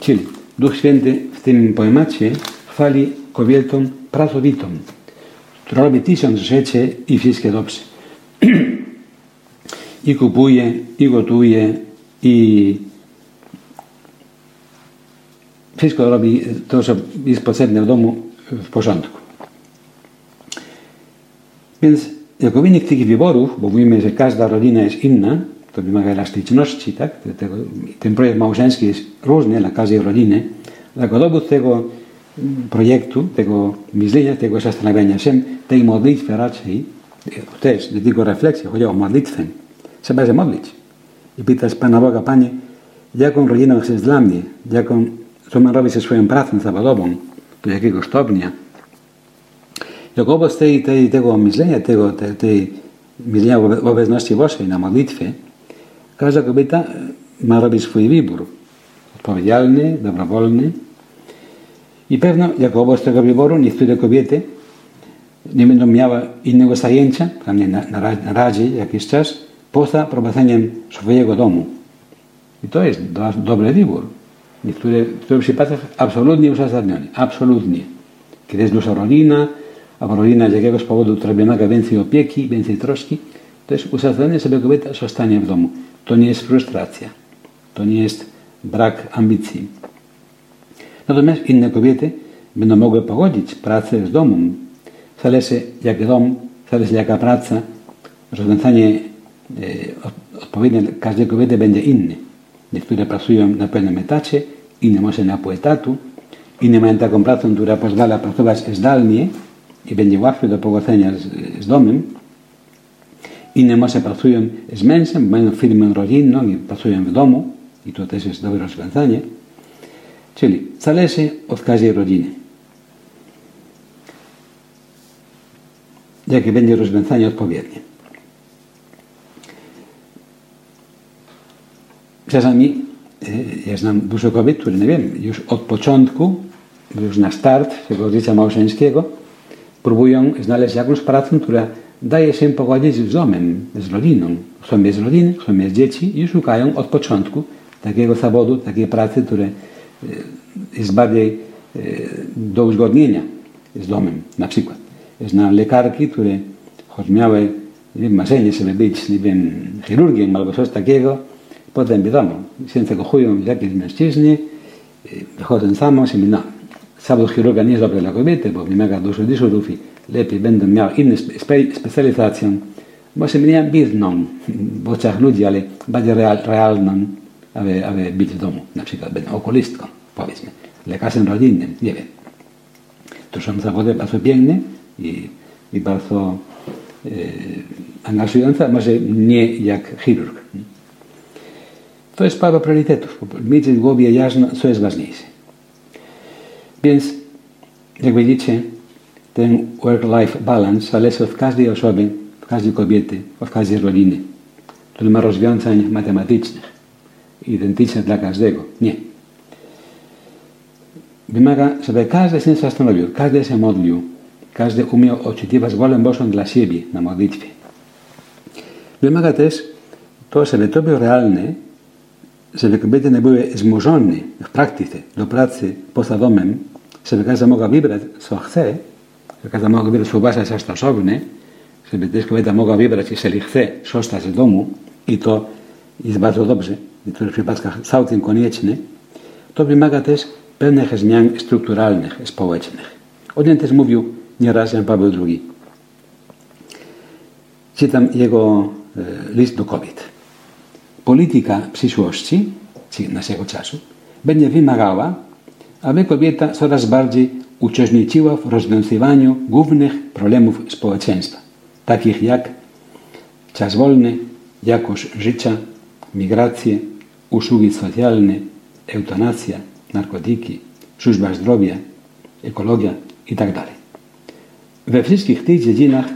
Czyli Duch Święty w tym poemacie chwali kobietą pracowitą, która robi tysiąc rzeczy i wszystkie dobrze. I kupuje, i gotuje, i wszystko robi to, co jest potrzebne w domu, w porządku. Więc jako wynik tych wyborów, bo mówimy, że każda rodzina jest inna, to wymaga elastyczności, tak? Ten projekt małżeński jest różny dla każdej rodziny. Jako dowód tego projektu, tego myślenia, tego zastanawiania się, tej modlitwy raczej, też nie tylko refleksja, chodzi o modlitwę. Trzeba się modlić i pytać Pana Boga: Panie, jaką rodzinę chcesz dla mnie? Jaką, co mam robić ze swoją pracą zawodową? Do jakiego stopnia? Jako owoc tej, tej, tego myślenia, tego, tej, tej myślenia w obecności Bożej na modlitwie, każda kobieta ma robić swój wybór. Odpowiedzialny, dobrowolny. I pewno, jako owoc tego wyboru, niektóre kobiety nie będą miały innego zajęcia, przynajmniej na, na, na razie jakiś czas, poza prowadzeniem swojego domu. I to jest do, dobry wybór. Niektóre, w których przypadkach absolutnie uzasadniony. Absolutnie. Kiedy jest duża rodzina, a rodzina z jakiegoś powodu, która wymaga więcej opieki, więcej troski, to jest uzasadnienie sobie kobieta zostanie w domu. To nie jest frustracja. To nie jest brak ambicji. Natomiast inne kobiety będą mogły pogodzić pracę z domem. Zależy jaki dom, zależy jaka praca, rozwiązanie odpowiednie każdej kobiety będzie inne. Niektóre pracują na pełnym etacie, inne może na pół etatu, inne mają taką pracę, która pozwala pracować zdalnie i będzie łatwiej do pogodzenia z, z domem. Inne może pracują z mężem, mają firmę rodzinną i pracują w domu i to też jest dobre rozwiązanie. Czyli zależy od każdej rodziny. Jakie będzie rozwiązanie odpowiednie. Czasami ja znam dużo kobiet, które nie wiem, już od początku, już na start tego życia małżeńskiego, próbują znaleźć jakąś pracę, która daje się pogodzić z domem, z rodziną. Są bez rodziny, są bez dzieci i szukają od początku takiego zawodu, takiej pracy, która jest bardziej do uzgodnienia z domem. Na przykład znam lekarki, które choć miały nie wiem, marzenie sobie być nie wiem, chirurgiem albo coś takiego, potem wiadomo, się zakochują w jakiejś mężczyźnie, wychodzą samą, się no, zawód chirurga nie jest dobry dla kobiety, bo wymaga dużo dyżurów i lepiej będą miały inne spe- specjalizację, może mniej ambitną w oczach ludzi, ale bardziej real, realną, aby, aby być w domu. Na przykład będą okulistką, powiedzmy, lekarzem rodzinnym, nie wiem. To są zawody bardzo piękne i, i bardzo e, angażujące, może nie jak chirurg. To jest sprawa priorytetów, mieć w głowie jasno, co jest ważniejsze. Więc, jak widzicie, ten work-life balance zależy od każdej osoby, od każdej kobiety, od każdej rodziny. To nie ma rozwiązań matematycznych, identycznych dla każdego. Nie. Wymaga, żeby każdy się zastanowił, każdy się modlił, każdy umiał oczekiwać wolę Bożą dla siebie na modlitwie. Wymaga też to, żeby to było realne, żeby kobiety nie były zmuszone w praktyce do pracy poza domem, żeby każda mogła wybrać, co chce, żeby każda mogła wybrać, co uważa za stosowne, żeby też kobieta mogła wybrać, jeżeli chce, zostać w domu, i to jest bardzo dobrze, w niektórych przypadkach całkiem konieczne, to wymaga też pewnych zmian strukturalnych, społecznych. O tym też mówił nieraz Jan Paweł drugi. Czytam jego list do kobiet. Polityka przyszłości, czyli naszego czasu, będzie wymagała, aby kobieta coraz bardziej uczestniczyła w rozwiązywaniu głównych problemów społeczeństwa, takich jak czas wolny, jakość życia, migracje, usługi socjalne, eutanacja, narkotyki, służba zdrowia, ekologia itd. We wszystkich tych dziedzinach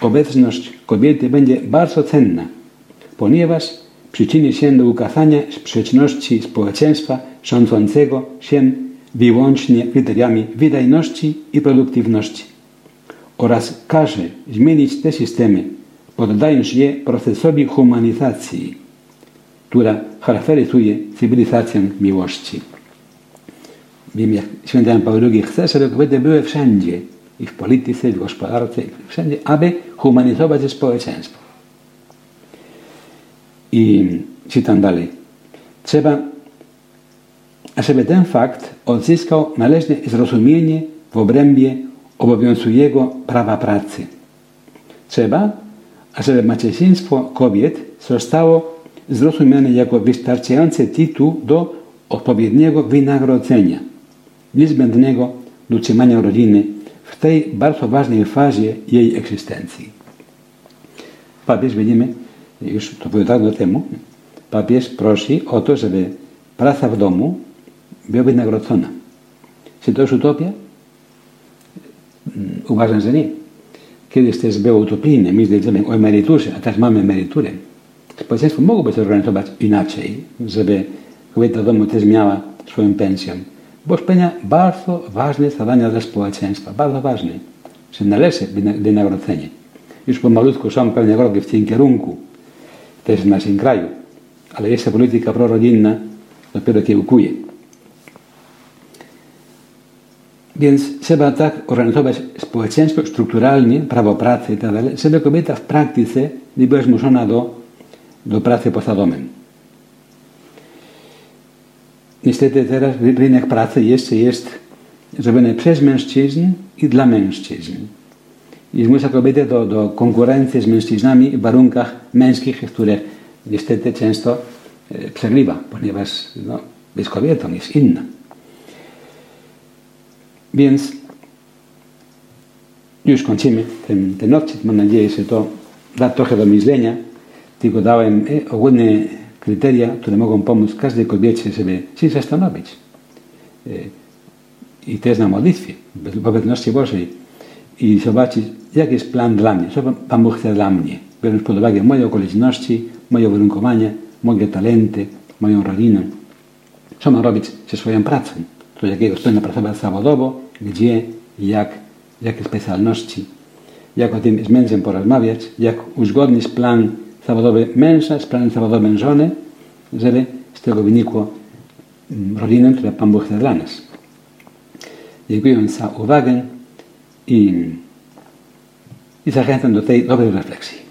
obecność kobiety będzie bardzo cenna, ponieważ przyczyni się do ukazania sprzeczności społeczeństwa sądzącego się wyłącznie kryteriami wydajności i produktywności oraz każe zmienić te systemy, poddając je procesowi humanizacji, która charakteryzuje cywilizację miłości. Wiem, jak święty Jan Paweł drugi chce, żeby kobiety były wszędzie, i w polityce, i w gospodarce, i wszędzie, aby humanizować społeczeństwo. I czytam dalej. Trzeba, żeby ten fakt odzyskał należne zrozumienie w obrębie obowiązującego prawa pracy. Trzeba, żeby macierzyństwo kobiet zostało zrozumiane jako wystarczający tytuł do odpowiedniego wynagrodzenia, niezbędnego do utrzymania rodziny w tej bardzo ważnej fazie jej egzystencji. Papież, widzimy, już to było dawno temu, papież prosi o to, żeby praca w domu była wynagrodzona. Czy to jest utopia? Uważam, że nie. Kiedyś też było utopijne, my zdecydujemy o emeryturze, a teraz mamy emeryturę. Społeczeństwo mogłoby się organizować inaczej, żeby kobieta w domu też miała swoją pensję, bo spełnia bardzo ważne zadania dla społeczeństwa, bardzo ważne, że należy wynagrodzenie. Już pomalutku są pewne kroki w tym kierunku, też w naszym kraju, ale jeszcze polityka prorodzinna dopiero kiełkuje. Więc trzeba tak organizować społeczeństwo strukturalnie, prawo pracy itd., żeby kobieta w praktyce nie była zmuszona do, do pracy poza domem. Niestety teraz rynek pracy jeszcze jest zrobiony przez mężczyzn i dla mężczyzn. I zmusza kobiety do, do konkurencji z mężczyznami w warunkach męskich, które niestety często przegrywa, ponieważ no, jest kobietą, jest inna. Więc już kończymy ten, ten odcinek. Mam nadzieję, że to da trochę do myślenia. Tylko dałem ogólne kryteria, które mogą pomóc każdej kobiecie, żeby się zastanowić. I też na modlitwie, w obecności Bożej. I zobaczyć, jaki jest plan dla mnie, co Pan Bóg chce dla mnie, biorąc pod uwagę moje okoliczności, moje warunkowania, moje talenty, moją rodzinę. Co mam robić ze swoją pracą? To jakiego będę pracować zawodowo, gdzie, jak, jakie specjalności. Jak o tym z mężem porozmawiać, jak uzgodnić plan zawodowy męża z planem zawodowym żony, żeby z tego wynikło rodzinę, która Pan Bóg chce dla nas. Dziękuję za uwagę i, i zachęcam do tej dobrej refleksji.